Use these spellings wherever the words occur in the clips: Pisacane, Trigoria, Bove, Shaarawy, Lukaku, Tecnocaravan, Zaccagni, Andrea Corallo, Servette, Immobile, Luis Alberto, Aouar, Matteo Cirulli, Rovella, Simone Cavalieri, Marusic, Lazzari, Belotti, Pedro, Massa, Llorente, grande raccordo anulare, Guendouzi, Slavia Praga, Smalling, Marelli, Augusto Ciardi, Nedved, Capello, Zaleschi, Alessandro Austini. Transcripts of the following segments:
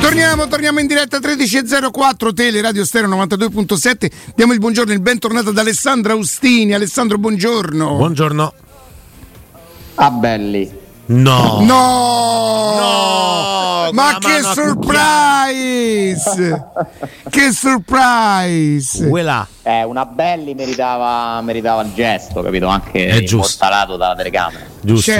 Torniamo in diretta 13.04 Tele Radio Stereo 92.7. Diamo il buongiorno e il bentornato ad Alessandro Austini. Alessandro, buongiorno. Buongiorno. Ah, belli. No. Ma che surprise! Che surprise! Quella. Una belli meritava il gesto, capito? Anche portalato dalla telecamera. Giusto.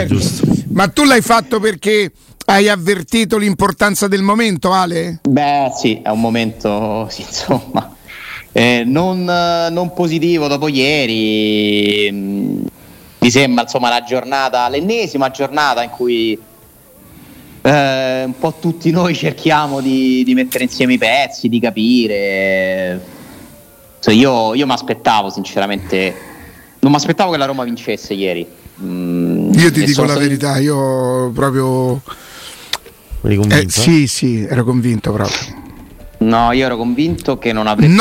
Ma tu l'hai fatto perché hai avvertito l'importanza del momento, Ale? Beh, sì, è un momento, sì, insomma, non positivo dopo ieri. Mi sembra, insomma, la giornata, l'ennesima giornata in cui un po' tutti noi cerchiamo di mettere insieme i pezzi, di capire. Cioè, io mi aspettavo, sinceramente, non mi aspettavo che la Roma vincesse ieri. Io ti dico la verità, io proprio... Sì, ero convinto proprio. No, io ero convinto che non avrebbe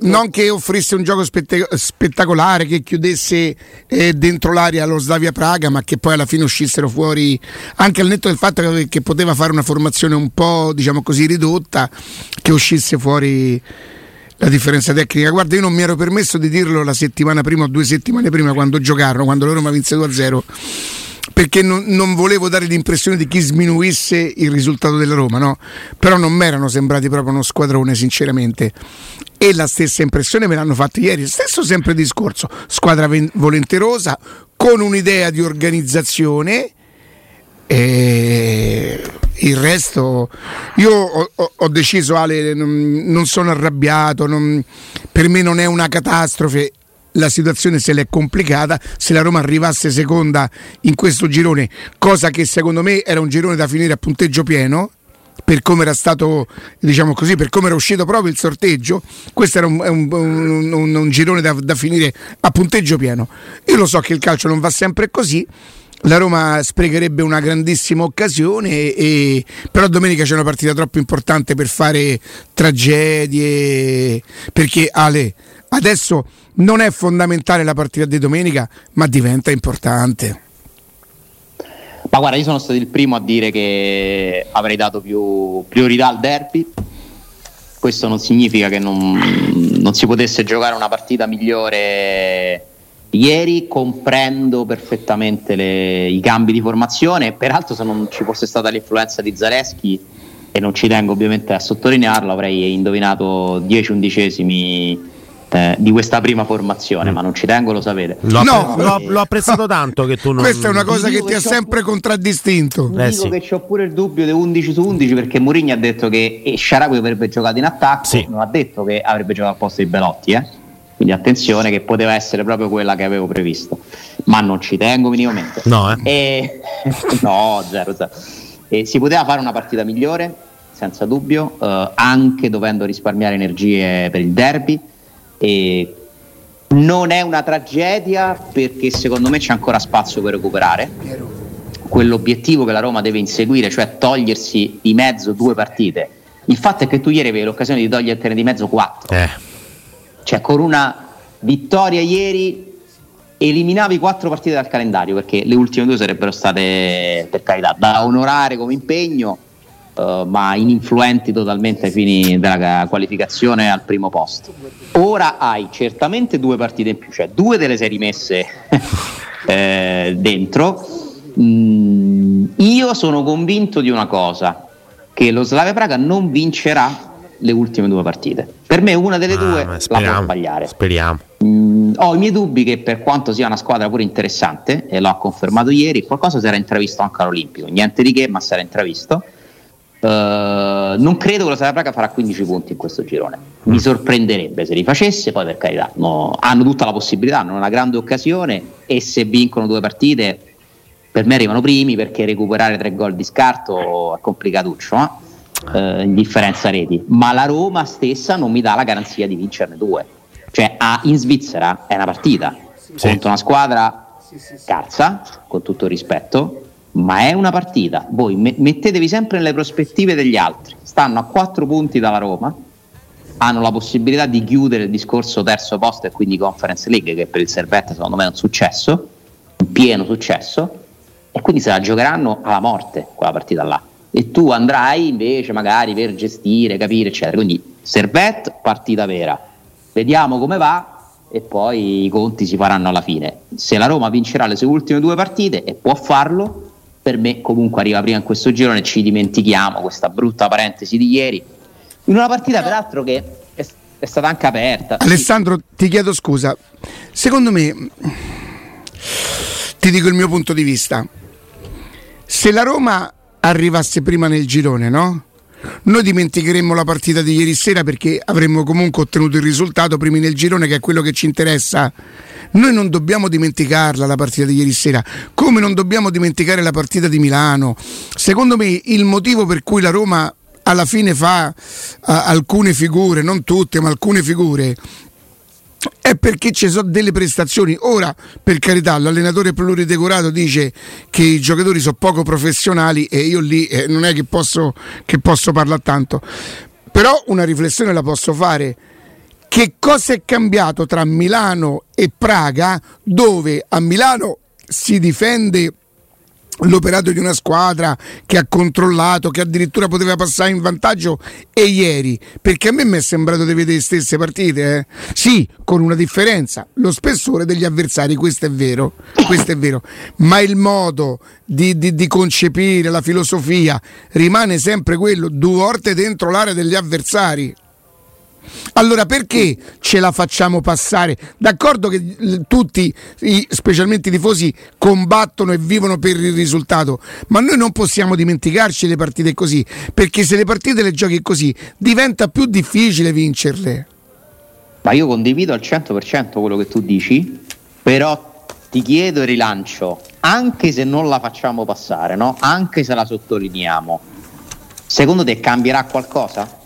non che offrisse un gioco spettacolare, che chiudesse dentro l'area lo Slavia Praga, ma che poi alla fine uscissero fuori, anche al netto del fatto che poteva fare una formazione un po', diciamo così, ridotta, che uscisse fuori la differenza tecnica. Guarda, io non mi ero permesso di dirlo la settimana prima o 2 settimane prima, quando giocarono, quando la Roma vinse 2-0, perché non volevo dare l'impressione di chi sminuisse il risultato della Roma, no? Però non mi erano sembrati proprio uno squadrone, sinceramente, e la stessa impressione me l'hanno fatta ieri. Stesso sempre discorso, squadra volenterosa, con un'idea di organizzazione, e il resto io ho deciso, Ale, non sono arrabbiato, per me non è una catastrofe. La situazione se l'è complicata. Se la Roma arrivasse seconda in questo girone, cosa che secondo me era un girone da finire a punteggio pieno, per come era stato, diciamo così, per come era uscito proprio il sorteggio, questo era un girone da finire a punteggio pieno. Io lo so che il calcio non va sempre così, la Roma sprecherebbe una grandissima occasione, però domenica c'è una partita troppo importante per fare tragedie, perché Ale, adesso non è fondamentale la partita di domenica, ma diventa importante. Ma guarda, io sono stato il primo a dire che avrei dato più priorità al derby. Questo non significa che non si potesse giocare una partita migliore ieri. Comprendo perfettamente i cambi di formazione. Peraltro, se non ci fosse stata l'influenza di Zaleschi, e non ci tengo ovviamente a sottolinearlo, avrei indovinato 10 undicesimi di questa prima formazione, ma non ci tengo, lo sapete. L'ho apprezzato tanto che tu non... Questa è una cosa che ti ha sempre contraddistinto. Dico che c'ho pure il dubbio di 11 su 11, perché Mourinho ha detto che Shaarawy avrebbe giocato in attacco, sì. Non ha detto che avrebbe giocato al posto di Belotti, Quindi attenzione, che poteva essere proprio quella che avevo previsto, ma non ci tengo minimamente. No, 0-0. Si poteva fare una partita migliore, senza dubbio, anche dovendo risparmiare energie per il derby. E non è una tragedia, perché secondo me c'è ancora spazio per recuperare quell'obiettivo che la Roma deve inseguire, cioè togliersi di mezzo 2 partite. Il fatto è che tu ieri avevi l'occasione di togliertene di mezzo 4. Cioè, con una vittoria ieri eliminavi 4 partite dal calendario, perché le ultime 2 sarebbero state, per carità, da onorare come impegno, ma ininfluenti totalmente ai fini della qualificazione al primo posto. Ora hai certamente 2 partite in più, cioè 2 delle sei rimesse dentro. Io sono convinto di una cosa, che lo Slavia Praga non vincerà le ultime 2 partite. Per me una delle 2 speriamo, la può sbagliare. Speriamo. Ho i miei dubbi che, per quanto sia una squadra pure interessante, e l'ho confermato ieri, qualcosa si era intravisto anche all'Olimpico, niente di che, ma si era intravisto. Non credo che la Slavia Praga farà 15 punti in questo girone. Mi sorprenderebbe se li facesse, poi per carità, hanno tutta la possibilità, hanno una grande occasione, e se vincono 2 partite per me arrivano primi, perché recuperare 3 gol di scarto è complicatuccio, in differenza reti, ma la Roma stessa non mi dà la garanzia di vincerne due. Cioè in Svizzera è una partita contro una squadra scarsa, con tutto il rispetto, ma è una partita. Voi mettetevi sempre nelle prospettive degli altri, stanno a 4 punti dalla Roma, hanno la possibilità di chiudere il discorso terzo posto e quindi Conference League, che per il Servette secondo me è un successo, un pieno successo, e quindi se la giocheranno alla morte quella partita là, e tu andrai invece magari per gestire, capire eccetera. Quindi Servette, partita vera, vediamo come va e poi i conti si faranno alla fine. Se la Roma vincerà le sue ultime due partite, e può farlo, per me comunque arriva prima in questo girone e ci dimentichiamo questa brutta parentesi di ieri, in una partita peraltro che è stata anche aperta. Alessandro, ti chiedo scusa, secondo me, ti dico il mio punto di vista, se la Roma arrivasse prima nel girone, no? Noi dimenticheremmo la partita di ieri sera, perché avremmo comunque ottenuto il risultato primi nel girone, che è quello che ci interessa. Noi non dobbiamo dimenticarla la partita di ieri sera, come non dobbiamo dimenticare la partita di Milano. Secondo me il motivo per cui la Roma alla fine fa alcune figure, non tutte ma alcune figure, è perché ci sono delle prestazioni. Ora, per carità, l'allenatore pluridecorato dice che i giocatori sono poco professionali, e io lì non è che posso parlare tanto, però una riflessione la posso fare. Che cosa è cambiato tra Milano e Praga, dove a Milano si difende l'operato di una squadra che ha controllato, che addirittura poteva passare in vantaggio, e ieri? Perché a me mi è sembrato di vedere le stesse partite, sì, con una differenza, lo spessore degli avversari, questo è vero, ma il modo di concepire, la filosofia rimane sempre quello, due volte dentro l'area degli avversari. Allora perché ce la facciamo passare? D'accordo che tutti, specialmente i tifosi, combattono e vivono per il risultato, ma noi non possiamo dimenticarci le partite così, perché se le partite le giochi così diventa più difficile vincerle. Ma io condivido al 100% quello che tu dici, però ti chiedo il rilancio, anche se non la facciamo passare, no? Anche se la sottolineiamo, secondo te cambierà qualcosa?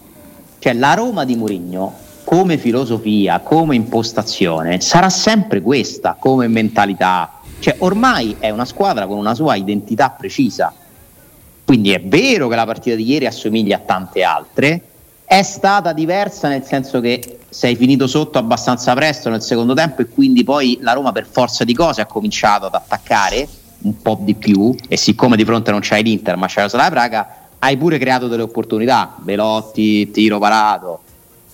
Cioè la Roma di Mourinho come filosofia, come impostazione sarà sempre questa, come mentalità. Cioè ormai è una squadra con una sua identità precisa, quindi è vero che la partita di ieri assomiglia a tante altre, è stata diversa nel senso che sei finito sotto abbastanza presto nel secondo tempo, e quindi poi la Roma per forza di cose ha cominciato ad attaccare un po' di più, e siccome di fronte non c'hai l'Inter ma c'hai la Slavia Praga, hai pure creato delle opportunità, Belotti, tiro parato,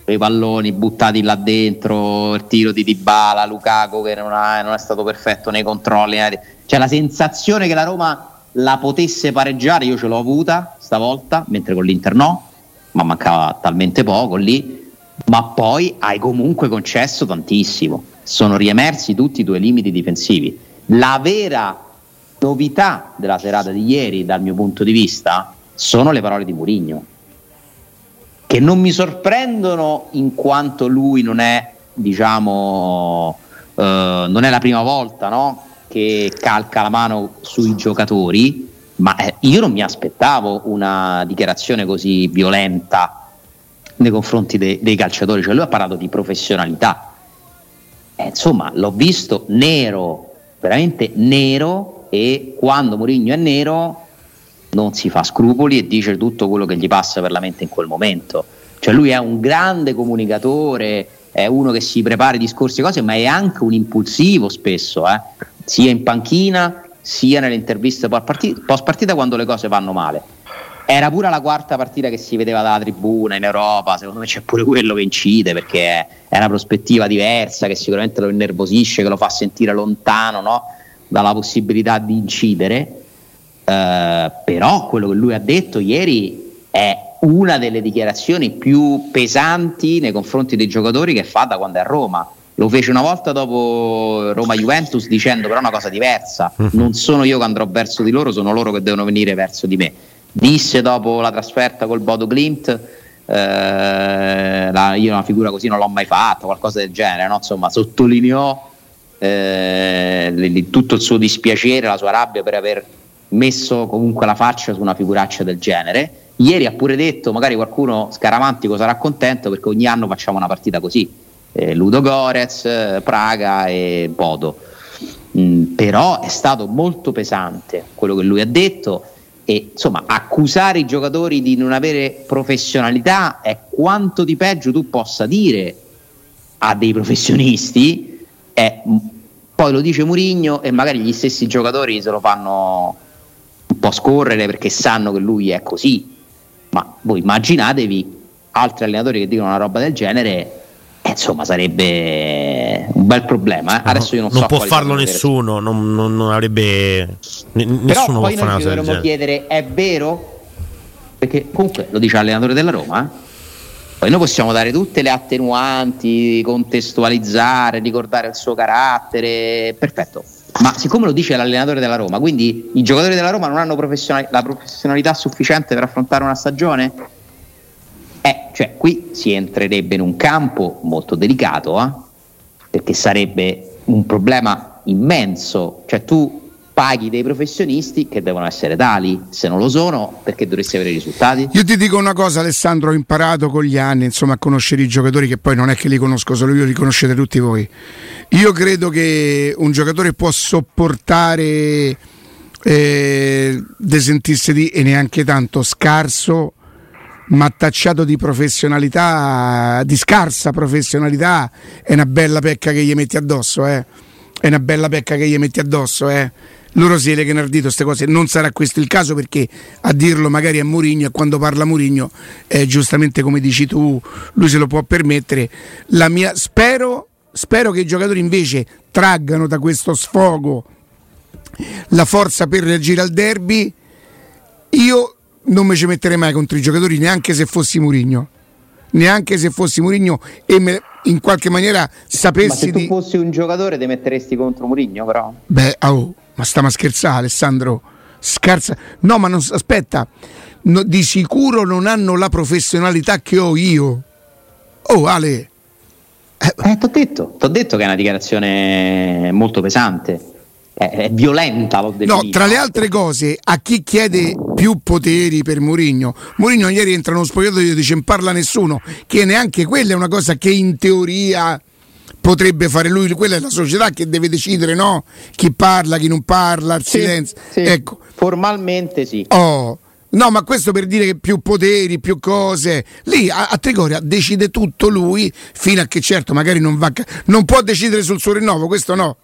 quei palloni buttati là dentro, il tiro di Dybala, Lukaku che non è stato perfetto nei controlli. Cioè la sensazione che la Roma la potesse pareggiare io ce l'ho avuta stavolta, mentre con l'Inter no, ma mancava talmente poco lì. Ma poi hai comunque concesso tantissimo, sono riemersi tutti i tuoi limiti difensivi. La vera novità della serata di ieri dal mio punto di vista sono le parole di Mourinho, che non mi sorprendono in quanto lui non è, diciamo, non è la prima volta, no? Che calca la mano sui giocatori, ma io non mi aspettavo una dichiarazione così violenta nei confronti dei calciatori. Cioè lui ha parlato di professionalità, insomma l'ho visto nero, veramente nero, e quando Mourinho è nero non si fa scrupoli e dice tutto quello che gli passa per la mente in quel momento. Cioè lui è un grande comunicatore, è uno che si prepara i discorsi e cose, ma è anche un impulsivo spesso, sia in panchina sia nelle interviste post partita quando le cose vanno male. Era pure la quarta partita che si vedeva dalla tribuna in Europa, secondo me c'è pure quello che incide, perché è una prospettiva diversa che sicuramente lo innervosisce, che lo fa sentire lontano, no? Dalla possibilità di incidere. Però quello che lui ha detto ieri è una delle dichiarazioni più pesanti nei confronti dei giocatori che fa da quando è a Roma. Lo fece una volta dopo Roma-Juventus dicendo però una cosa diversa, non sono io che andrò verso di loro, sono loro che devono venire verso di me. Disse dopo la trasferta col Bodo Glimt, io una figura così non l'ho mai fatta, qualcosa del genere, no? Insomma sottolineò tutto il suo dispiacere, la sua rabbia per aver messo comunque la faccia su una figuraccia del genere, Ieri ha pure detto, magari qualcuno scaramantico sarà contento perché ogni anno facciamo una partita così, Ludo Gorez, Praga e Bodo, però è stato molto pesante quello che lui ha detto, e insomma accusare i giocatori di non avere professionalità è quanto di peggio tu possa dire a dei professionisti, poi lo dice Mourinho e magari gli stessi giocatori se lo fanno un po' scorrere perché sanno che lui è così, ma voi immaginatevi altri allenatori che dicono una roba del genere, insomma sarebbe un bel problema. Adesso io non so, non può farlo nessuno, non avrebbe nessuno. Però poi noi ci dovremmo chiedere, è vero? Perché comunque lo dice l'allenatore della Roma, poi noi possiamo dare tutte le attenuanti, contestualizzare, ricordare il suo carattere, perfetto, ma siccome lo dice l'allenatore della Roma, quindi i giocatori della Roma non hanno la professionalità sufficiente per affrontare una stagione? Cioè qui si entrerebbe in un campo molto delicato, perché sarebbe un problema immenso, cioè tu paghi dei professionisti che devono essere tali, se non lo sono perché dovresti avere risultati? Io ti dico una cosa, Alessandro, ho imparato con gli anni, insomma, a conoscere i giocatori, che poi non è che li conosco solo io, li conoscete tutti voi. Io credo che un giocatore può sopportare di sentirsi di, e neanche tanto, scarso, ma tacciato di professionalità, di scarsa professionalità, è una bella pecca che gli metti addosso, è una bella pecca che gli metti addosso, loro si legano al dito queste cose. Non sarà questo il caso, perché a dirlo magari a Mourinho, e quando parla Mourinho giustamente come dici tu, lui se lo può permettere. La mia spero che i giocatori invece traggano da questo sfogo la forza per reagire al derby. Io non me ci metterei mai contro i giocatori, neanche se fossi Mourinho, e in qualche maniera sapessi. Ma se tu fossi un giocatore te metteresti contro Mourinho, però? Ma stiamo a scherzare, Alessandro? Scherza? No, ma non, aspetta, no, di sicuro non hanno la professionalità che ho io. Oh Ale, t'ho detto che è una dichiarazione molto pesante, è violenta. No, tra le altre cose, a chi chiede più poteri per Mourinho ieri entra nello spogliatoio e dice non parla nessuno, che neanche quella è una cosa che in teoria potrebbe fare lui. Quella è la società che deve decidere, no? Chi parla, chi non parla, il silenzio, sì. Ecco. Formalmente sì. No, ma questo per dire che più poteri, più cose. Lì a Trigoria decide tutto lui, fino a che certo magari non può decidere sul suo rinnovo, questo no,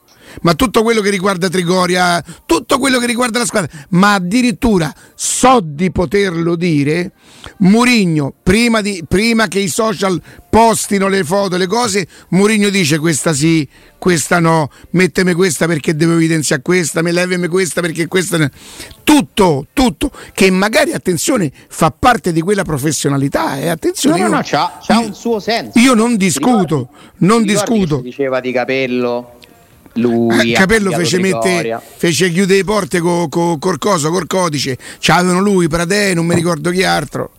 ma tutto quello che riguarda Trigoria, tutto quello che riguarda la squadra, ma addirittura so di poterlo dire, Mourinho prima che i social postino le foto, le cose, Mourinho dice questa sì, questa no, metteme questa perché devo evidenziare questa, me leveme questa perché questa, tutto che magari, attenzione, fa parte di quella professionalità, attenzione, no, c'ha un suo senso. Io non discuto, che diceva di Capello. Lui, Capello fece chiudere le porte col codice, c'avevano lui, Paredes, non mi ricordo chi altro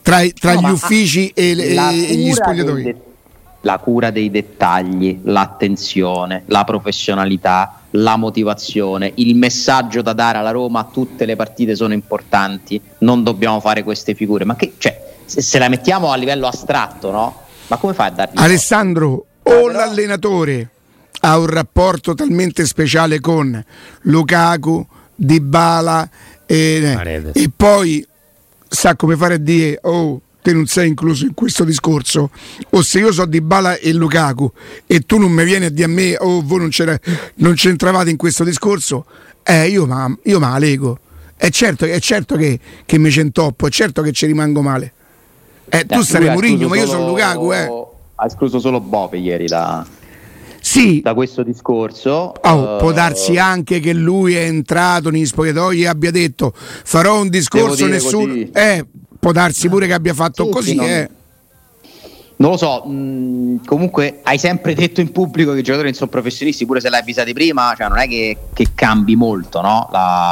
tra gli uffici e gli spogliatori. La cura dei dettagli, l'attenzione, la professionalità, la motivazione, il messaggio da dare alla Roma: tutte le partite sono importanti, non dobbiamo fare queste figure. Ma che, cioè, se la mettiamo a livello astratto, no? Ma come fai a dargli, Alessandro, l'allenatore ha un rapporto talmente speciale con Lukaku, Dybala e poi sa come fare a dire te non sei incluso in questo discorso, o se io so Dybala e Lukaku e tu non mi vieni a dire a me voi non c'entravate in questo discorso, io me la lego, è certo che mi c'entoppo, è certo che ci rimango male, tu sarai Mourinho ma io sono Lukaku. Ha escluso solo Bove ieri da questo discorso. Può darsi anche che lui è entrato negli spogliatoi e abbia detto farò un discorso, nessuno così. Può darsi pure che abbia fatto così, non lo so. Comunque hai sempre detto in pubblico che i giocatori non sono professionisti, pure se l'hai avvisati prima, cioè non è che cambi molto, no?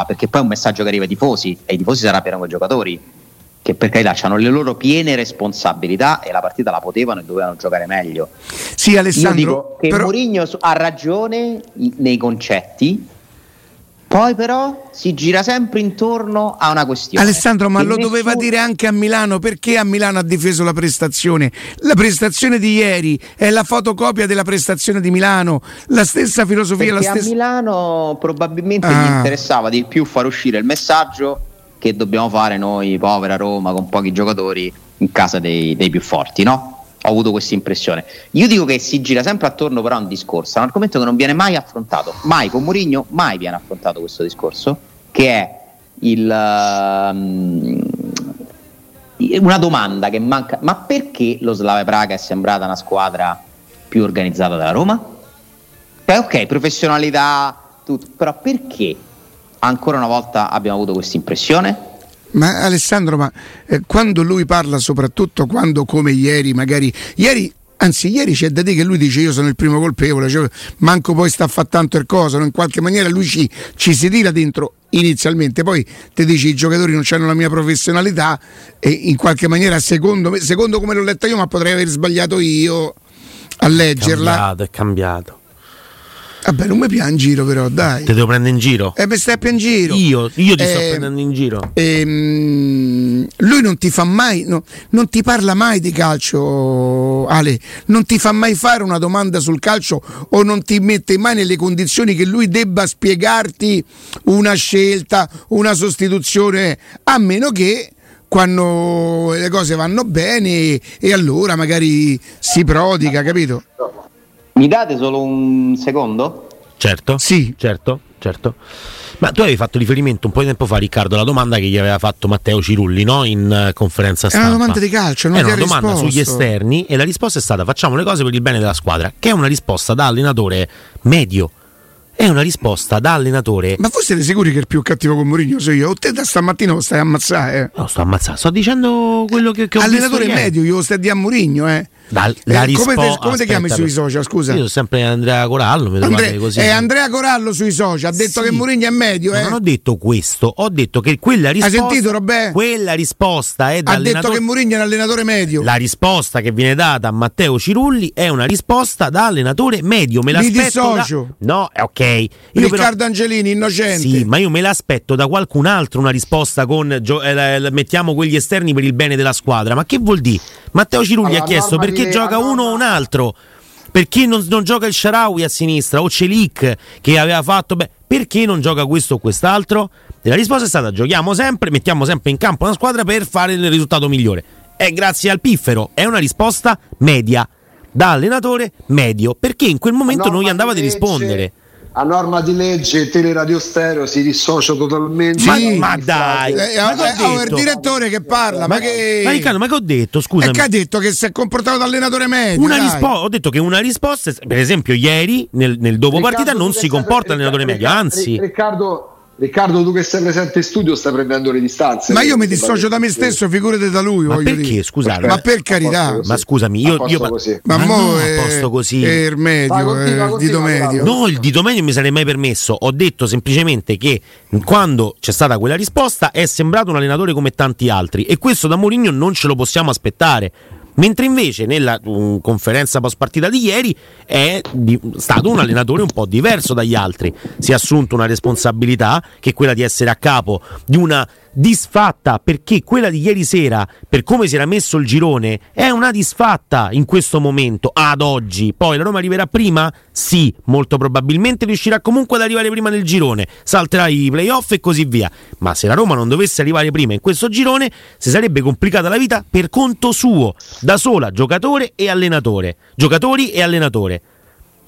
Perché poi è un messaggio che arriva ai tifosi, e i tifosi sarabbiano con i giocatori, che per carità hanno le loro piene responsabilità e la partita la potevano e dovevano giocare meglio. Sì, Alessandro, io dico che Mourinho ha ragione nei concetti, Poi però si gira sempre intorno a una questione. Alessandro, ma lo doveva dire anche a Milano, perché a Milano ha difeso la prestazione. La prestazione di ieri è la fotocopia della prestazione di Milano, la stessa filosofia, perché la stessa... a Milano probabilmente gli interessava di più far uscire il messaggio che dobbiamo fare noi, povera Roma, con pochi giocatori in casa dei più forti, no? Ho avuto questa impressione. Io dico che si gira sempre attorno però a un discorso, un argomento che non viene mai affrontato, mai con Mourinho, mai viene affrontato questo discorso, che è una domanda che manca: ma perché lo Slavia Praga è sembrata una squadra più organizzata della Roma? Beh, ok, professionalità, tutto, però perché ancora una volta abbiamo avuto questa impressione? Ma Alessandro, quando lui parla, soprattutto quando, come ieri, magari ieri c'è da dire che lui dice io sono il primo colpevole, cioè, manco poi sta a fare tanto il coso, no? In qualche maniera lui ci si tira dentro inizialmente, poi ti dici i giocatori non hanno la mia professionalità, e in qualche maniera secondo come l'ho letta io, ma potrei aver sbagliato io a leggerla. È cambiato. Vabbè, non mi piangi in giro, però, dai. Te devo prendere in giro? Mi stai a piangere in giro. Io ti sto prendendo in giro. Lui non ti fa mai, non ti parla mai di calcio, Ale. Non ti fa mai fare una domanda sul calcio, o non ti mette mai nelle condizioni che lui debba spiegarti una scelta, una sostituzione, a meno che quando le cose vanno bene, e allora magari si prodiga, capito? Mi date solo un secondo? Certo, sì, certo. Ma tu avevi fatto riferimento un po' di tempo fa, Riccardo, alla domanda che gli aveva fatto Matteo Cirulli, no? In conferenza stampa. È una domanda di calcio, non è una domanda risposto. Sugli esterni, e la risposta è stata: facciamo le cose per il bene della squadra, che è una risposta da allenatore medio. È una risposta da allenatore. Ma voi siete sicuri che il più cattivo con Mourinho sono io? O te da stamattina lo stai a ammazzare? No, sto ammazzando, sto dicendo quello che ho allenatore visto medio, io lo stai a dire a Mourinho, come ti chiami sui social, scusa? Io sono sempre Andrea Corallo, mi trovate così. È Andrea Corallo sui social, ha detto sì, che Mourinho è medio, eh? Non ho detto questo, ho detto che quella risposta. Hai sentito, Robè? Quella risposta è da allenatore. Ha detto che Mourinho è un allenatore medio. La risposta che viene data a Matteo Cirulli è una risposta da allenatore medio, me l'aspetto. Mi dissocio. No, è ok. Riccardo Angelini, innocente. Sì, ma io me l'aspetto da qualcun altro una risposta con mettiamo quegli esterni per il bene della squadra. Ma che vuol dire? Matteo Cirulli ha chiesto perché gioca uno o un altro, perché non gioca il Shaarawy a sinistra, o Çelik che aveva fatto perché non gioca questo o quest'altro? E la risposta è stata: giochiamo sempre, mettiamo sempre in campo una squadra per fare il risultato migliore. È grazie al piffero, è una risposta media da allenatore medio, perché in quel momento non gli andava di rispondere. A norma di legge Teleradio Stereo si dissocio totalmente. Ma dai, il direttore che parla, ma Riccardo, ma che ho detto? Scusa, che ha detto che si è comportato da allenatore medio. Ho detto che una risposta, per esempio ieri nel dopo partita, non si comporta allenatore medio, anzi. Riccardo, tu che sei presente in studio stai prendendo le distanze. Ma io mi dissocio da me stesso, figurate da lui. Ma perché? Dire. Scusate, ma per carità. Ma scusami, io a posto così. Il dito medio. No, il dito medio mi sarei mai permesso. Ho detto semplicemente che quando c'è stata quella risposta è sembrato un allenatore come tanti altri, e questo da Mourinho non ce lo possiamo aspettare. Mentre invece nella conferenza post partita di ieri è stato un allenatore un po' diverso dagli altri, si è assunto una responsabilità che è quella di essere a capo di una disfatta, perché quella di ieri sera, per come si era messo il girone, è una disfatta in questo momento, ad oggi. Poi la Roma arriverà prima? Sì, molto probabilmente riuscirà comunque ad arrivare prima nel girone, salterà i playoff e così via, ma se la Roma non dovesse arrivare prima in questo girone si sarebbe complicata la vita per conto suo, da sola, giocatori e allenatore,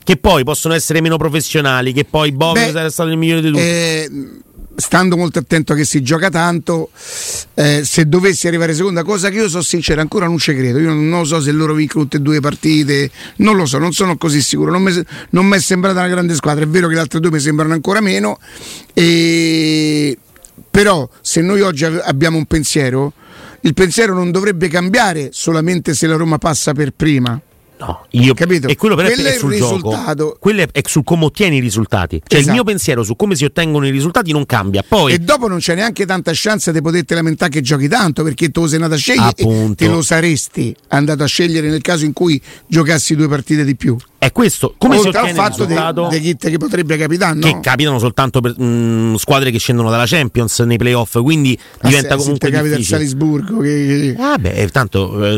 che poi possono essere meno professionali, che poi Bove sarà stato il migliore di tutti. Stando molto attento che si gioca tanto, se dovessi arrivare seconda, cosa che io sono sincero ancora non ci credo, io non lo so se loro vincono tutte e due partite, non lo so, non sono così sicuro, non mi è sembrata una grande squadra, è vero che le altre due mi sembrano ancora meno, però se noi oggi abbiamo un pensiero, il pensiero non dovrebbe cambiare solamente se la Roma passa per prima. No, io capito. E quello per quello è sul risultato. Gioco. Quello è su come ottieni i risultati. Cioè, esatto. Il mio pensiero su come si ottengono i risultati non cambia. Poi e dopo non c'è neanche tanta chance di poterti lamentare che giochi tanto, perché tu sei andato a scegliere. Appunto. E te lo saresti andato a scegliere nel caso in cui giocassi due partite di più. è questo. Come si ottiene il risultato degli hit che potrebbe capitare, no? Che capitano soltanto per squadre che scendono dalla Champions nei playoff, quindi diventa comunque difficile. Del Salisburgo che... ah beh, tanto la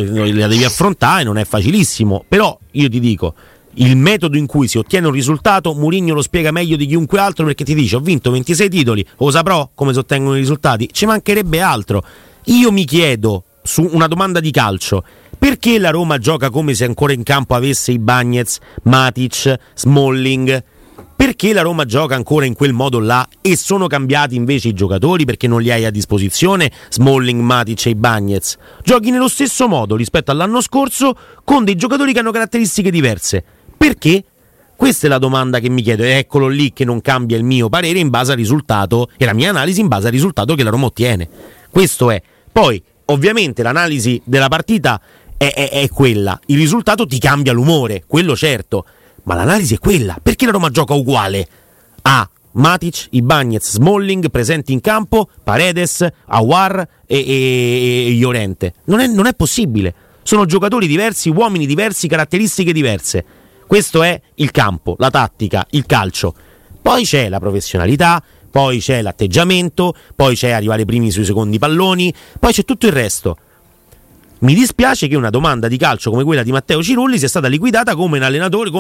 devi affrontare, non è facilissimo, però io ti dico, il metodo in cui si ottiene un risultato Mourinho lo spiega meglio di chiunque altro, perché ti dice: ho vinto 26 titoli, o saprò come si ottengono i risultati, ci mancherebbe altro. Io mi chiedo, su una domanda di calcio, perché la Roma gioca come se ancora in campo avesse Ibanez, Matic, Smalling? Perché la Roma gioca ancora in quel modo là e sono cambiati invece i giocatori perché non li hai a disposizione, Smalling, Matic e Ibanez? Giochi nello stesso modo rispetto all'anno scorso con dei giocatori che hanno caratteristiche diverse. Perché? Questa è la domanda che mi chiedo, e eccolo lì che non cambia il mio parere in base al risultato e la mia analisi in base al risultato che la Roma ottiene. Questo è. Poi, ovviamente, l'analisi della partita è quella. Il risultato ti cambia l'umore, quello certo. Ma l'analisi è quella. Perché la Roma gioca uguale a Matic, Ibanez, Smalling presenti in campo, Paredes, Aouar e Llorente? Non è possibile. Sono giocatori diversi, uomini diversi, caratteristiche diverse. Questo è il campo, la tattica, il calcio. Poi c'è la professionalità, poi c'è l'atteggiamento, poi c'è arrivare primi sui secondi palloni, poi c'è tutto il resto. Mi dispiace che una domanda di calcio come quella di Matteo Cirulli sia stata liquidata come un allenatore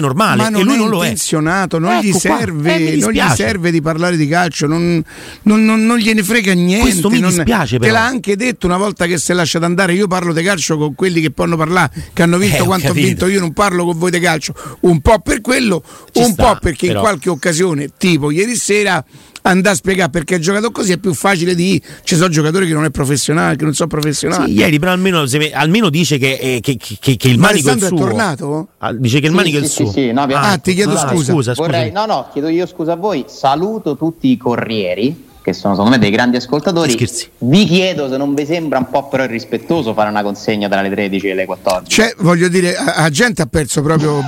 normale. Ma non, e lui non lo è intenzionato, non, ecco, gli serve, non gli serve di parlare di calcio, non gliene frega niente. Questo mi dispiace, però. Te l'ha anche detto una volta che si è lasciato andare: io parlo di calcio con quelli che possono parlare, che hanno vinto quanto ho vinto, io non parlo con voi di calcio. Un po' per quello, po' perché però in qualche occasione, tipo ieri sera, andà a spiegare perché ha giocato così è più facile di... ci sono giocatori che non è professionale, che non sono professionali. Sì, ieri però almeno dice che il manico è il suo. È tornato? Dice che il manico è il suo. Sì, no, ti chiedo scusa. Vorrei, no, chiedo io scusa a voi. Saluto tutti i corrieri, che sono secondo me dei grandi ascoltatori. Scherzi. Vi chiedo se non vi sembra un po' però irrispettoso fare una consegna tra le 13 e le 14. Cioè, voglio dire, la gente ha perso proprio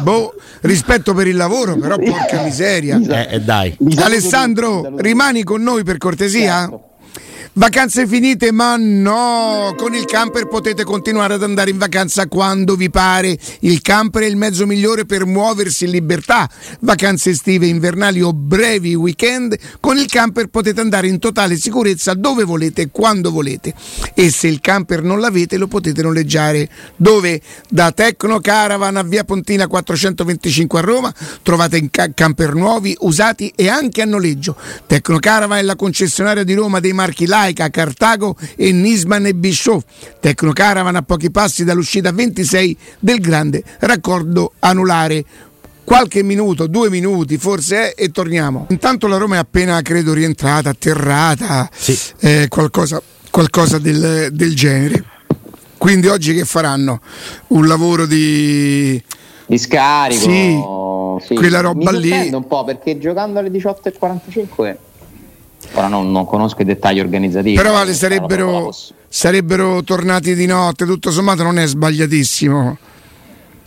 rispetto per il lavoro, però porca miseria. Dai. Alessandro, rimani con noi per cortesia? Certo. Vacanze finite, ma no, con il camper potete continuare ad andare in vacanza quando vi pare. Il camper è il mezzo migliore per muoversi in libertà. Vacanze estive, invernali o brevi weekend, con il camper potete andare in totale sicurezza dove volete e quando volete. E se il camper non l'avete, lo potete noleggiare. Dove? Da Tecnocaravan a via Pontina 425 a Roma. Trovate camper nuovi, usati e anche a noleggio. Tecnocaravan è la concessionaria di Roma dei marchi Laica, Cartago e Nisman e Bischoff. Tecnocaravan a pochi passi dall'uscita 26 del grande raccordo anulare. Qualche minuto, 2 minuti forse, e torniamo. Intanto la Roma è appena, credo, rientrata, atterrata, sì. Qualcosa del genere. Quindi oggi che faranno? Un lavoro di scarico, sì. Quella roba lì. Mi sorprende un po' perché giocando alle 18:45... ora non conosco i dettagli organizzativi, però sarebbero tornati di notte. Tutto sommato non è sbagliatissimo.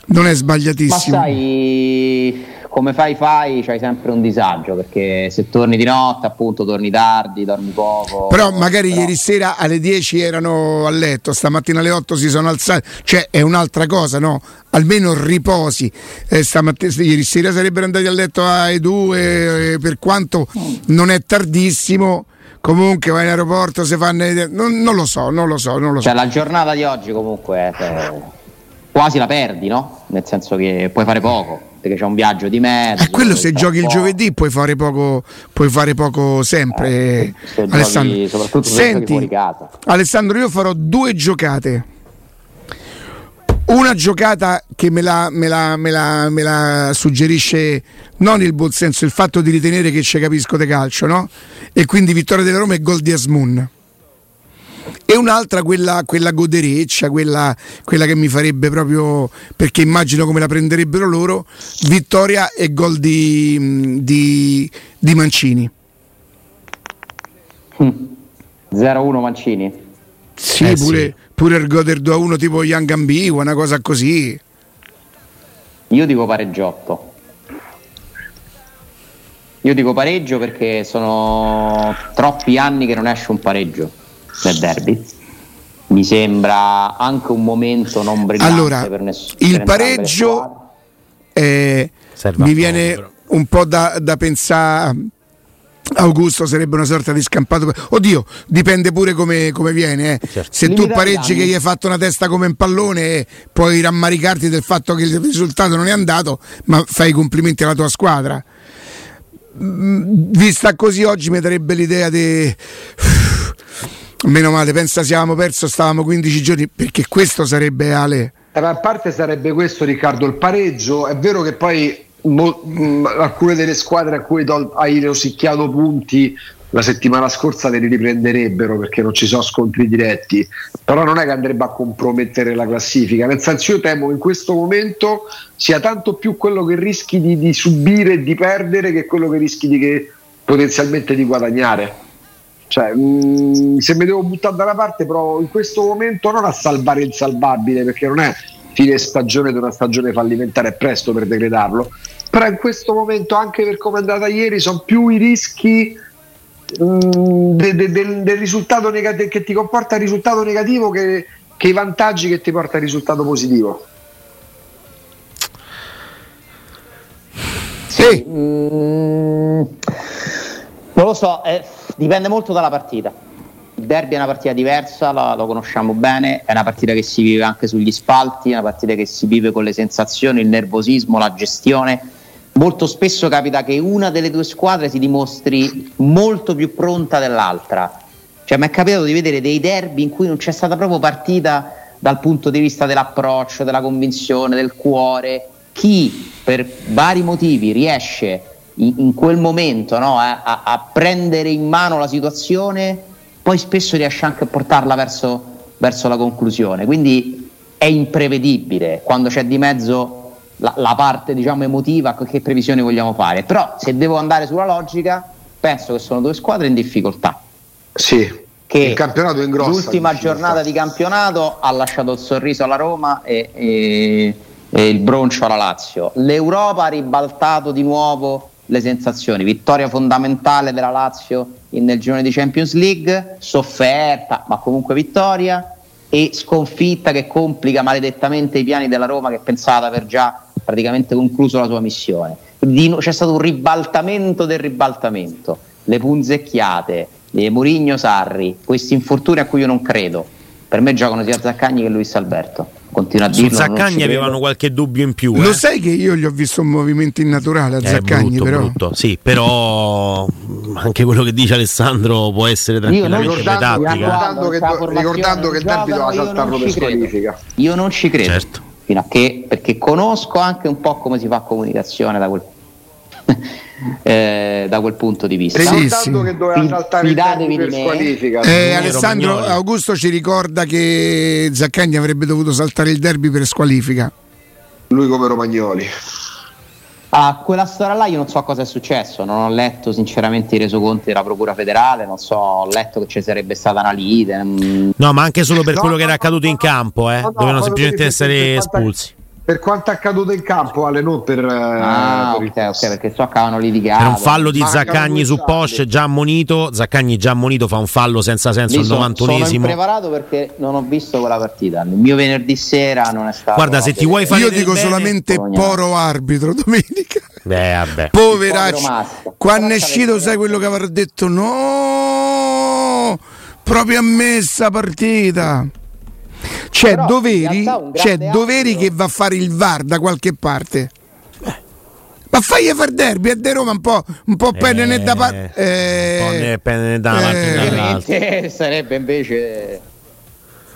Ma sai come fai, c'hai sempre un disagio, perché se torni di notte, appunto, torni tardi, dormi poco, però magari ieri sera alle 10 erano a letto, stamattina alle 8 si sono alzati, cioè è un'altra cosa, no? Almeno riposi. Ieri sera sarebbero andati a letto alle 2, per quanto non è tardissimo. Comunque vai in aeroporto, se fanno... non lo so. Cioè, la giornata di oggi comunque quasi la perdi, no? Nel senso che puoi fare poco, perché c'è un viaggio di mezzo. Quello, se giochi il giovedì puoi fare poco sempre, se Alessandro. Giochi, soprattutto se giochi fuori casa. Alessandro, io farò 2 giocate. Una giocata che me la suggerisce non il buon senso, il fatto di ritenere che ci capisco di calcio, no? E quindi vittoria della Roma e gol di Azmoun. E un'altra, quella godereccia, quella che mi farebbe proprio, perché immagino come la prenderebbero loro, vittoria e gol di Mancini. 0-1 Mancini. Sì, pure il goder 2-1 tipo Ian Gambiwa, una cosa così. Io dico pareggiotto. Io dico pareggio perché sono troppi anni che non esce un pareggio nel derby. Mi sembra anche un momento non brillante per nessuno. Il pareggio mi viene un po' da pensare Augusto sarebbe una sorta di scampato. Oddio, dipende pure come viene. Certo. Se tu pareggi che gli hai fatto una testa come un pallone, puoi rammaricarti del fatto che il risultato non è andato, ma fai i complimenti alla tua squadra. Vista così oggi mi darebbe l'idea di meno male, pensa, siamo perso, stavamo 15 giorni, perché questo sarebbe Ale. A parte sarebbe questo, Riccardo, il pareggio. È vero che poi alcune delle squadre a cui hai rosicchiato punti la settimana scorsa te li riprenderebbero perché non ci sono scontri diretti, però non è che andrebbe a compromettere la classifica, nel senso, io temo che in questo momento sia tanto più quello che rischi di subire e di perdere che quello che rischi che potenzialmente di guadagnare. Cioè, se mi devo buttare da una parte, però in questo momento non a salvare il salvabile, perché non è fine stagione di una stagione fallimentare, è presto per decretarlo, però in questo momento, anche per come è andata ieri, sono più i rischi del risultato negativo che ti comporta il risultato negativo che i vantaggi che ti porta il risultato positivo. Sì. Non lo so, dipende molto dalla partita. Il derby è una partita diversa, lo conosciamo bene, è una partita che si vive anche sugli spalti, è una partita che si vive con le sensazioni, il nervosismo, la gestione. Molto spesso capita che una delle due squadre si dimostri molto più pronta dell'altra. Cioè, mi è capitato di vedere dei derby in cui non c'è stata proprio partita dal punto di vista dell'approccio, della convinzione, del cuore. Chi per vari motivi riesce in quel momento, no, a prendere in mano la situazione, poi spesso riesce anche a portarla verso la conclusione. Quindi è imprevedibile quando c'è di mezzo la parte, diciamo, emotiva. Che previsioni vogliamo fare? Però se devo andare sulla logica, penso che sono due squadre in difficoltà. Sì, che il campionato è in grossa. L'ultima giornata di campionato ha lasciato il sorriso alla Roma e il broncio alla Lazio. L'Europa ha ribaltato di nuovo le sensazioni, vittoria fondamentale della Lazio nel girone di Champions League, sofferta ma comunque vittoria, e sconfitta che complica maledettamente i piani della Roma, che pensava di aver già praticamente concluso la sua missione. C'è stato un ribaltamento del ribaltamento, le punzecchiate, le Mourinho, Sarri, questi infortuni a cui io non credo. Per me giocano sia Zaccagni che Luis Alberto. Continua a dirlo, su Zaccagni avevano qualche dubbio in più. Lo sai che io gli ho visto un movimento innaturale a Zaccagni, brutto, però brutto. Sì, però anche quello che dice Alessandro può essere tranquillamente tattica, ricordando che il derby doveva saltarlo per squalifica. Io non ci credo, certo. Fino a che, perché conosco anche un po' come si fa comunicazione da quel punto di vista, che doveva saltare fidatevi di me. Alessandro, Romagnoli. Augusto ci ricorda che Zaccagni avrebbe dovuto saltare il derby per squalifica, lui come Romagnoli. Quella storia là io non so cosa è successo, non ho letto sinceramente i resoconti della procura federale, non so, ho letto che ci sarebbe stata una lite, no, ma anche solo per quello che era accaduto in campo, dovevano semplicemente essere espulsi. Per quanto accaduto in campo, Ale, non per ok, perché so cavano litigando. È un fallo di Zaccagni su Porsche, già ammonito. Zaccagni già ammonito, fa un fallo senza senso al 91esimo. Sono impreparato perché non ho visto quella partita. Il mio venerdì sera non è stato. Guarda, se ti vuoi fare, io dico bene, solamente poro arbitro domenica. Beh, vabbè. Poveraccio. Quando è uscito, sai quello che avrà detto? No, proprio a me sta partita. C'è però doveri, che va a fare il VAR da qualche parte. Ma fagli a far derby a De Roma un po' penne né da parte. Sarebbe invece.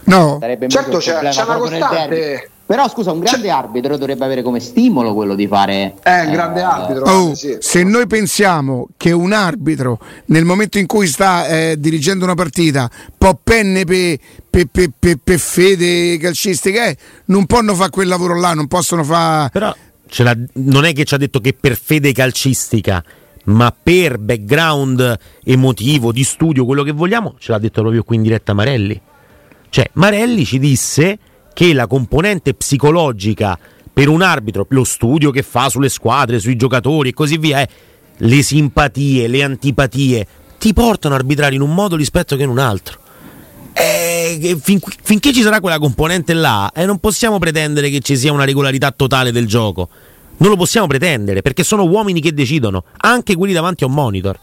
No, sarebbe invece, certo, c'è una costante. Però scusa, un grande arbitro dovrebbe avere come stimolo quello di fare. Un grande arbitro. Sì. Se noi pensiamo che un arbitro, nel momento in cui sta dirigendo una partita, può penne per fede calcistica, non possono fare quel lavoro là, non possono fare. Però non è che ci ha detto che per fede calcistica, ma per background emotivo, di studio, quello che vogliamo, ce l'ha detto proprio qui in diretta Marelli. Cioè, Marelli ci disse che la componente psicologica per un arbitro, lo studio che fa sulle squadre, sui giocatori e così via, è le simpatie, le antipatie, ti portano a arbitrare in un modo rispetto che in un altro. Finché ci sarà quella componente là, non possiamo pretendere che ci sia una regolarità totale del gioco. non lo possiamo pretendere, perché sono uomini che decidono, anche quelli davanti a un monitor.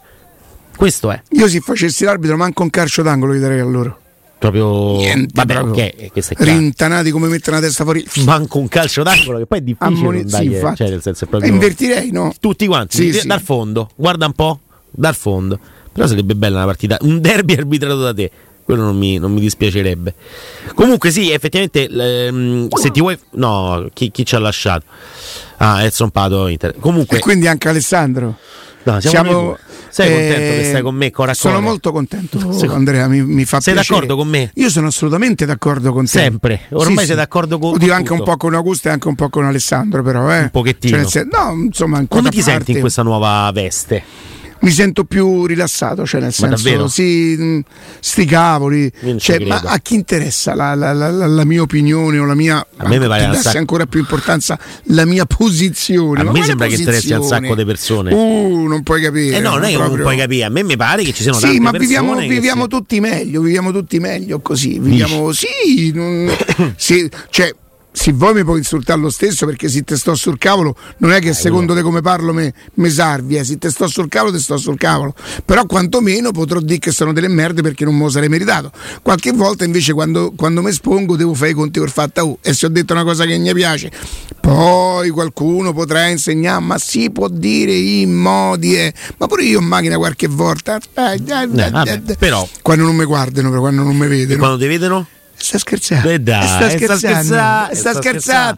Questo è. Io se facessi l'arbitro manco un calcio d'angolo gli darei a loro. Proprio niente, vabbè, proprio okay, rintanati come mettere la testa fuori, manco un calcio d'angolo, che poi è difficile dai, cioè, nel senso è proprio... invertirei, no? Tutti quanti sì. Dal fondo, guarda un po', dal fondo. Però sarebbe bella una partita, un derby arbitrato da te, quello non mi dispiacerebbe. Comunque sì, effettivamente se ti vuoi, no, chi ci ha lasciato? Ah, Edson Pato Inter. Comunque, e quindi anche Alessandro. No, siamo... Sei contento che stai con me, Corallo? Sono molto contento, Andrea, mi fa piacere. Sei d'accordo con me? Io sono assolutamente d'accordo con te. Sempre, ormai sì, sei d'accordo con me. Oddio, anche un po' con Augusto e anche un po' con Alessandro, però. Un pochettino. Cioè, no, insomma, come ti senti in questa nuova veste? Mi sento più rilassato, cioè nel senso, sì, sti cavoli, cioè, ma a chi interessa la mia opinione o la mia, a me mi pare darsi ancora più importanza la mia posizione. A me sembra che interessi a un sacco di persone. Non puoi capire. No, non è che non puoi capire, a me mi pare che ci siano tante persone. Sì, ma viviamo tutti meglio così, viviamo sì, cioè se vuoi mi puoi insultare lo stesso, perché se te sto sul cavolo non è che secondo te come parlo me sarvi, se te sto sul cavolo però quantomeno potrò dire che sono delle merde perché non me lo sarei meritato. Qualche volta invece quando mi espongo devo fare i conti per fatta e se ho detto una cosa che mi piace, poi qualcuno potrà insegnare, ma si può dire in modi, ma pure io in macchina qualche volta però quando non mi guardano, però quando non mi vedono, quando ti vedono sta scherzando,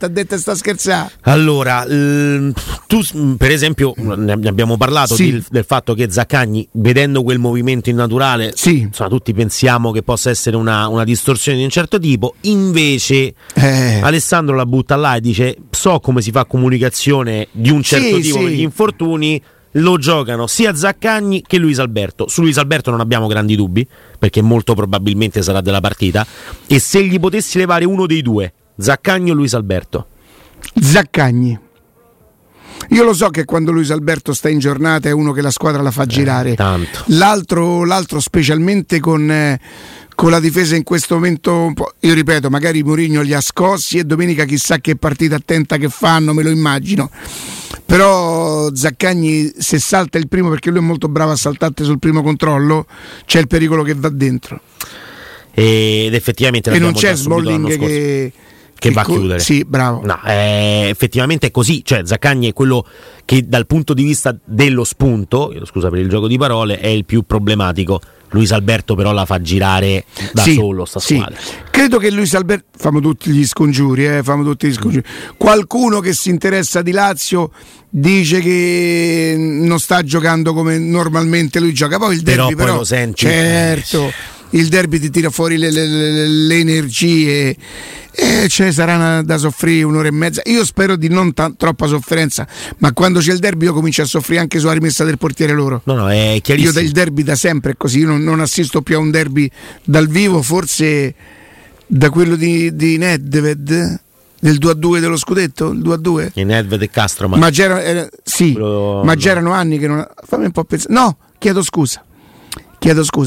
ha detto sta scherzando. Allora, tu per esempio, ne abbiamo parlato del fatto che Zaccagni, vedendo quel movimento innaturale, insomma, tutti pensiamo che possa essere una distorsione di un certo tipo, invece Alessandro la butta là e dice so come si fa comunicazione di un certo tipo per gli infortuni. Lo giocano sia Zaccagni che Luis Alberto. Su Luis Alberto non abbiamo grandi dubbi, perché molto probabilmente sarà della partita. E se gli potessi levare uno dei due, Zaccagni o Luis Alberto? Zaccagni. Io lo so che quando Luis Alberto sta in giornata è uno che la squadra la fa girare tanto. L'altro specialmente con la difesa in questo momento un po', io ripeto, magari Mourinho li ha scossi e domenica chissà che partita attenta che fanno, me lo immagino. Però Zaccagni, se salta il primo, perché lui è molto bravo a saltarti sul primo controllo, c'è il pericolo che va dentro ed effettivamente e non c'è Smalling che va a chiudere. Sì, bravo. No, effettivamente è così, cioè Zaccagni è quello che dal punto di vista dello spunto, scusa per il gioco di parole, è il più problematico. Luis Alberto però la fa girare da solo sta squadra. Credo che Luis Alberto, famo tutti gli scongiuri. Qualcuno che si interessa di Lazio dice che non sta giocando come normalmente lui gioca, poi il derby però lo senti. Certo. Il derby ti tira fuori le energie e ce ne sarà da soffrire un'ora e mezza. Io spero di non troppa sofferenza, ma quando c'è il derby io comincio a soffrire anche sulla rimessa del portiere loro. No, è chiarissimo. Io il derby da sempre è così, io non assisto più a un derby dal vivo, forse da quello di Nedved. Del 2-2 dello scudetto, il 2-2 in Nedved e Castro, ma c'erano anni che non... Fammi un po' pensare. No, chiedo scusa,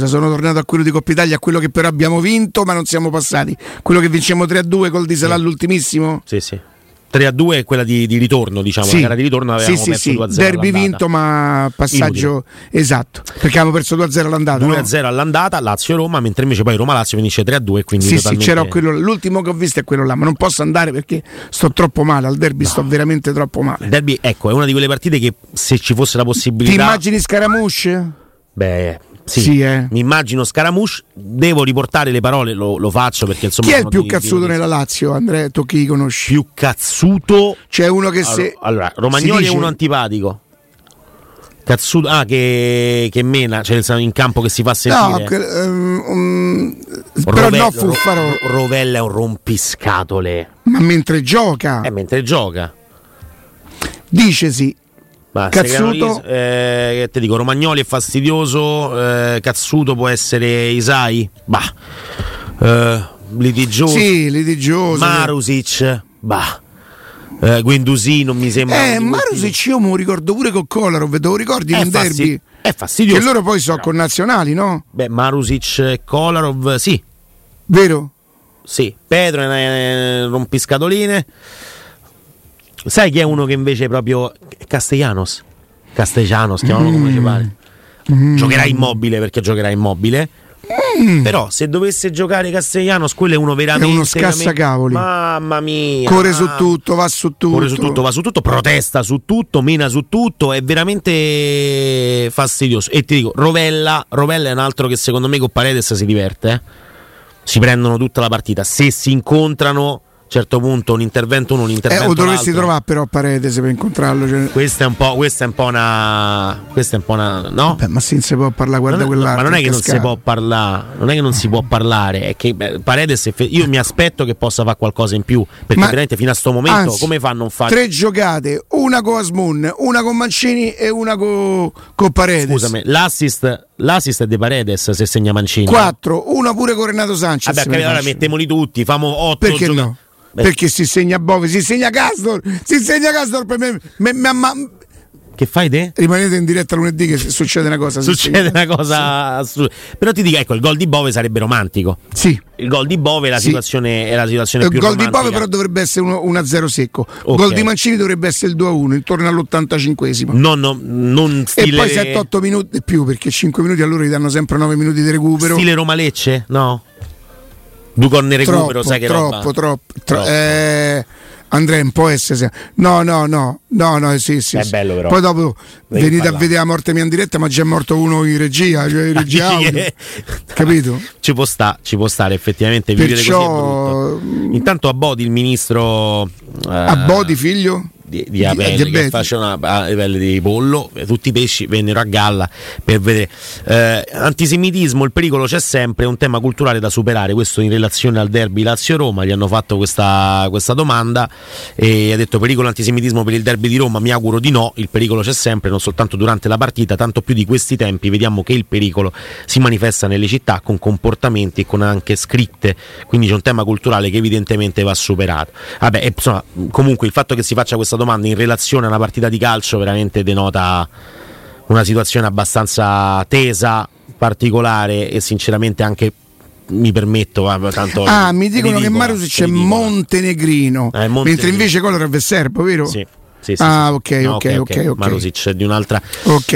sono tornato a quello di Coppa Italia, a quello che però abbiamo vinto ma non siamo passati, quello che vincemmo 3-2 col di Salà all'ultimissimo. 3-2 è quella di ritorno, diciamo, la gara di ritorno avevamo perso 2-0 derby all'andata. Vinto ma passaggio inutile. Esatto, perché avevamo perso 2-0 all'andata, 2-0 all'andata Lazio-Roma, mentre invece poi Roma-Lazio finisce 3-2 e quindi totalmente... c'era quello, l'ultimo che ho visto è quello là, ma non posso andare perché sto troppo male al derby, sto veramente troppo male. Il derby, ecco, è una di quelle partite che se ci fosse la possibilità... Ti immagini Scaramouche? Beh... Sì. Mi immagino Scaramouche. Devo riportare le parole, lo faccio perché insomma. Chi è il più cazzuto nella Lazio, Andrea? Tu chi conosci? Più cazzuto? C'è uno che allora Romagnoli dice... è uno antipatico. Cazzuto, che mena, cioè in campo che si fa sentire. Rovella è un rompiscatole. Ma mentre gioca? Dice sì. Cazzuto, te dico, Romagnoli è fastidioso, cazzuto può essere Isai, litigioso, Marusic, Guendouzi non mi sembra. Marusic io me lo ricordo pure con Kolarov, te lo ricordi in un derby? È fastidioso. Che loro poi sono connazionali, no? Marusic e Kolarov, sì. Vero? Sì, Pedro rompiscatoline. Sai chi è uno che invece è proprio Castellanos? Castellanos, chiamalo come ci pare. Giocherà Immobile, perché giocherà Immobile. Però se dovesse giocare Castellanos, quello è uno veramente, è uno scassacavoli. Mamma mia, corre su tutto, va su tutto, corre su tutto, va su tutto, protesta su tutto, mena su tutto, è veramente fastidioso. E ti dico, Rovella è un altro che secondo me con Paredes si diverte, eh? Si prendono tutta la partita. Se si incontrano, a un certo punto un intervento uno, un intervento l'altro. O dovresti trovare però Paredes per incontrarlo, cioè. Questa è un po' una no? Beh, ma sì, non si può parlare, guarda, non, quell'altro. Ma non è che non si può parlare, è che Paredes, io mi aspetto che possa fare qualcosa in più, perché veramente fino a sto momento, anzi, come fa a non fare? Tre giocate, una con Azmoun, una con Mancini e una con Paredes. Scusami, l'assist è di Paredes se segna Mancini. 4, una pure con Renato Sanchez. Vabbè, allora mettiamoli tutti, famo 8 giocate. No? Perché si segna Bove, si segna Castor per me. Che fai te? Rimanete in diretta lunedì che succede una cosa. Succede una cosa. Però ti dico, ecco, il gol di Bove sarebbe romantico. Sì. Il gol di Bove è la situazione più romantica. Il gol di Bove però dovrebbe essere 1-0 secco. Okay. Gol di Mancini dovrebbe essere il 2-1 intorno all'85esimo. Non stile. E poi 7-8 minuti più, perché 5 minuti allora gli danno sempre 9 minuti di recupero. Stile Roma-Lecce? No. Due gol nel recupero, sai che troppo. Andrea un po' No, sì. È bello però. Poi dopo venite a vedere la morte mia in diretta, ma già è morto uno in regia, cioè in regia audio. Capito? Ci può stare effettivamente. Perciò... così è brutto. Intanto Abodi, il ministro Abodi figlio di Abele, che faceva a livello di pollo, tutti i pesci vennero a galla per vedere. Antisemitismo, il pericolo c'è sempre, è un tema culturale da superare, questo in relazione al derby Lazio-Roma, gli hanno fatto questa domanda e ha detto: pericolo antisemitismo per il derby di Roma? Mi auguro di no, il pericolo c'è sempre, non soltanto durante la partita, tanto più di questi tempi, vediamo che il pericolo si manifesta nelle città con comportamenti e con anche scritte, quindi c'è un tema culturale che evidentemente va superato. Vabbè, e, insomma, comunque il fatto che si faccia questa domanda in relazione a una partita di calcio veramente denota una situazione abbastanza tesa, particolare e sinceramente anche, mi permetto, tanto mi dicono che Marusic è montenegrino, mentre invece Kolarov è serbo, vero? Sì. Ok. Marusic è di un'altra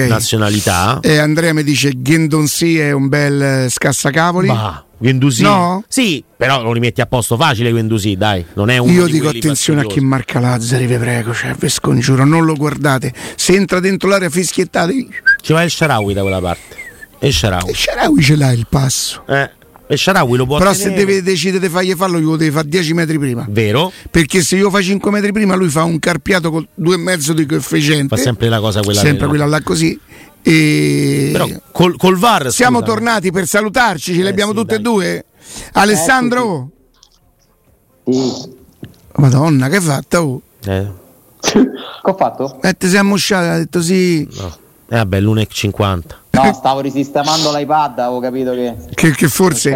nazionalità. E Andrea mi dice Guendouzi è un bel scassacavoli. Guendouzi? No? Sì, però lo rimetti a posto facile Guendouzi, dai, non è uno. Io dico attenzione a chi marca Lazzari, vi prego, cioè, vi scongiuro, non lo guardate. Se entra dentro l'area fischiettate. Ci va il Shaarawy da quella parte. E Shaarawy ce l'ha il passo. E Shaarawy lo può però tenere. Se deve decidere di fargli farlo, glielo devi fare 10 metri prima. Vero? Perché se io fa 5 metri prima, lui fa un carpiato con 2,5 di coefficiente. Fa sempre la cosa quella. Sempre quella là così. E... però col VAR siamo tornati per salutarci, ce le abbiamo tutte e due. Alessandro, Madonna, che hai fatta? Che ho fatto? Ti sei ammusciata, ha detto sì. No. Vabbè, l'1,50. No, stavo risistemando l'iPad, avevo capito che forse.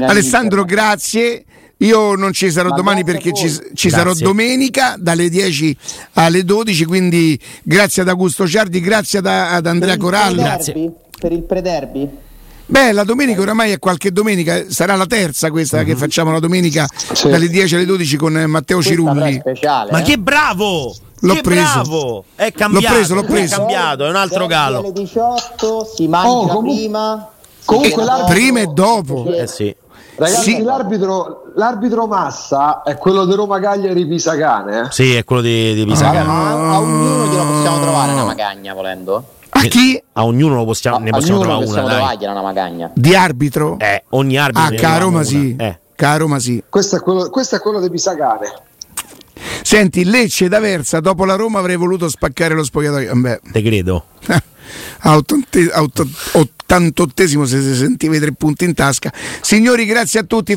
Alessandro, grazie. Io non ci sarò domani perché ci sarò domenica dalle 10 alle 12, quindi grazie ad Augusto Ciardi, grazie ad Andrea Corallo. Grazie per il pre-derby. Beh, la domenica oramai è qualche domenica, sarà la terza questa che facciamo la domenica dalle 10 alle 12 con Matteo Cirulli. Speciale, ma che bravo! Bravo! È cambiato. L'ho preso. È cambiato, è un altro gallo. Alle 18 si mangia prima. Comunque prima e dopo. Sì. Ragazzi, sì. l'arbitro Massa è quello di Roma Cagliari Pisacane. Sì, è quello di Pisacane. A ognuno glielo possiamo trovare una magagna volendo. A chi? A ognuno possiamo trovare una magagna. Di arbitro? Ogni arbitro. Caro, ma sì. Questo è quello di Pisacane. Senti, Lecce da Versa, dopo la Roma avrei voluto spaccare lo spogliatoio. Beh, te credo. A 88esimo se sentiva i 3 punti in tasca. Signori, grazie a tutti.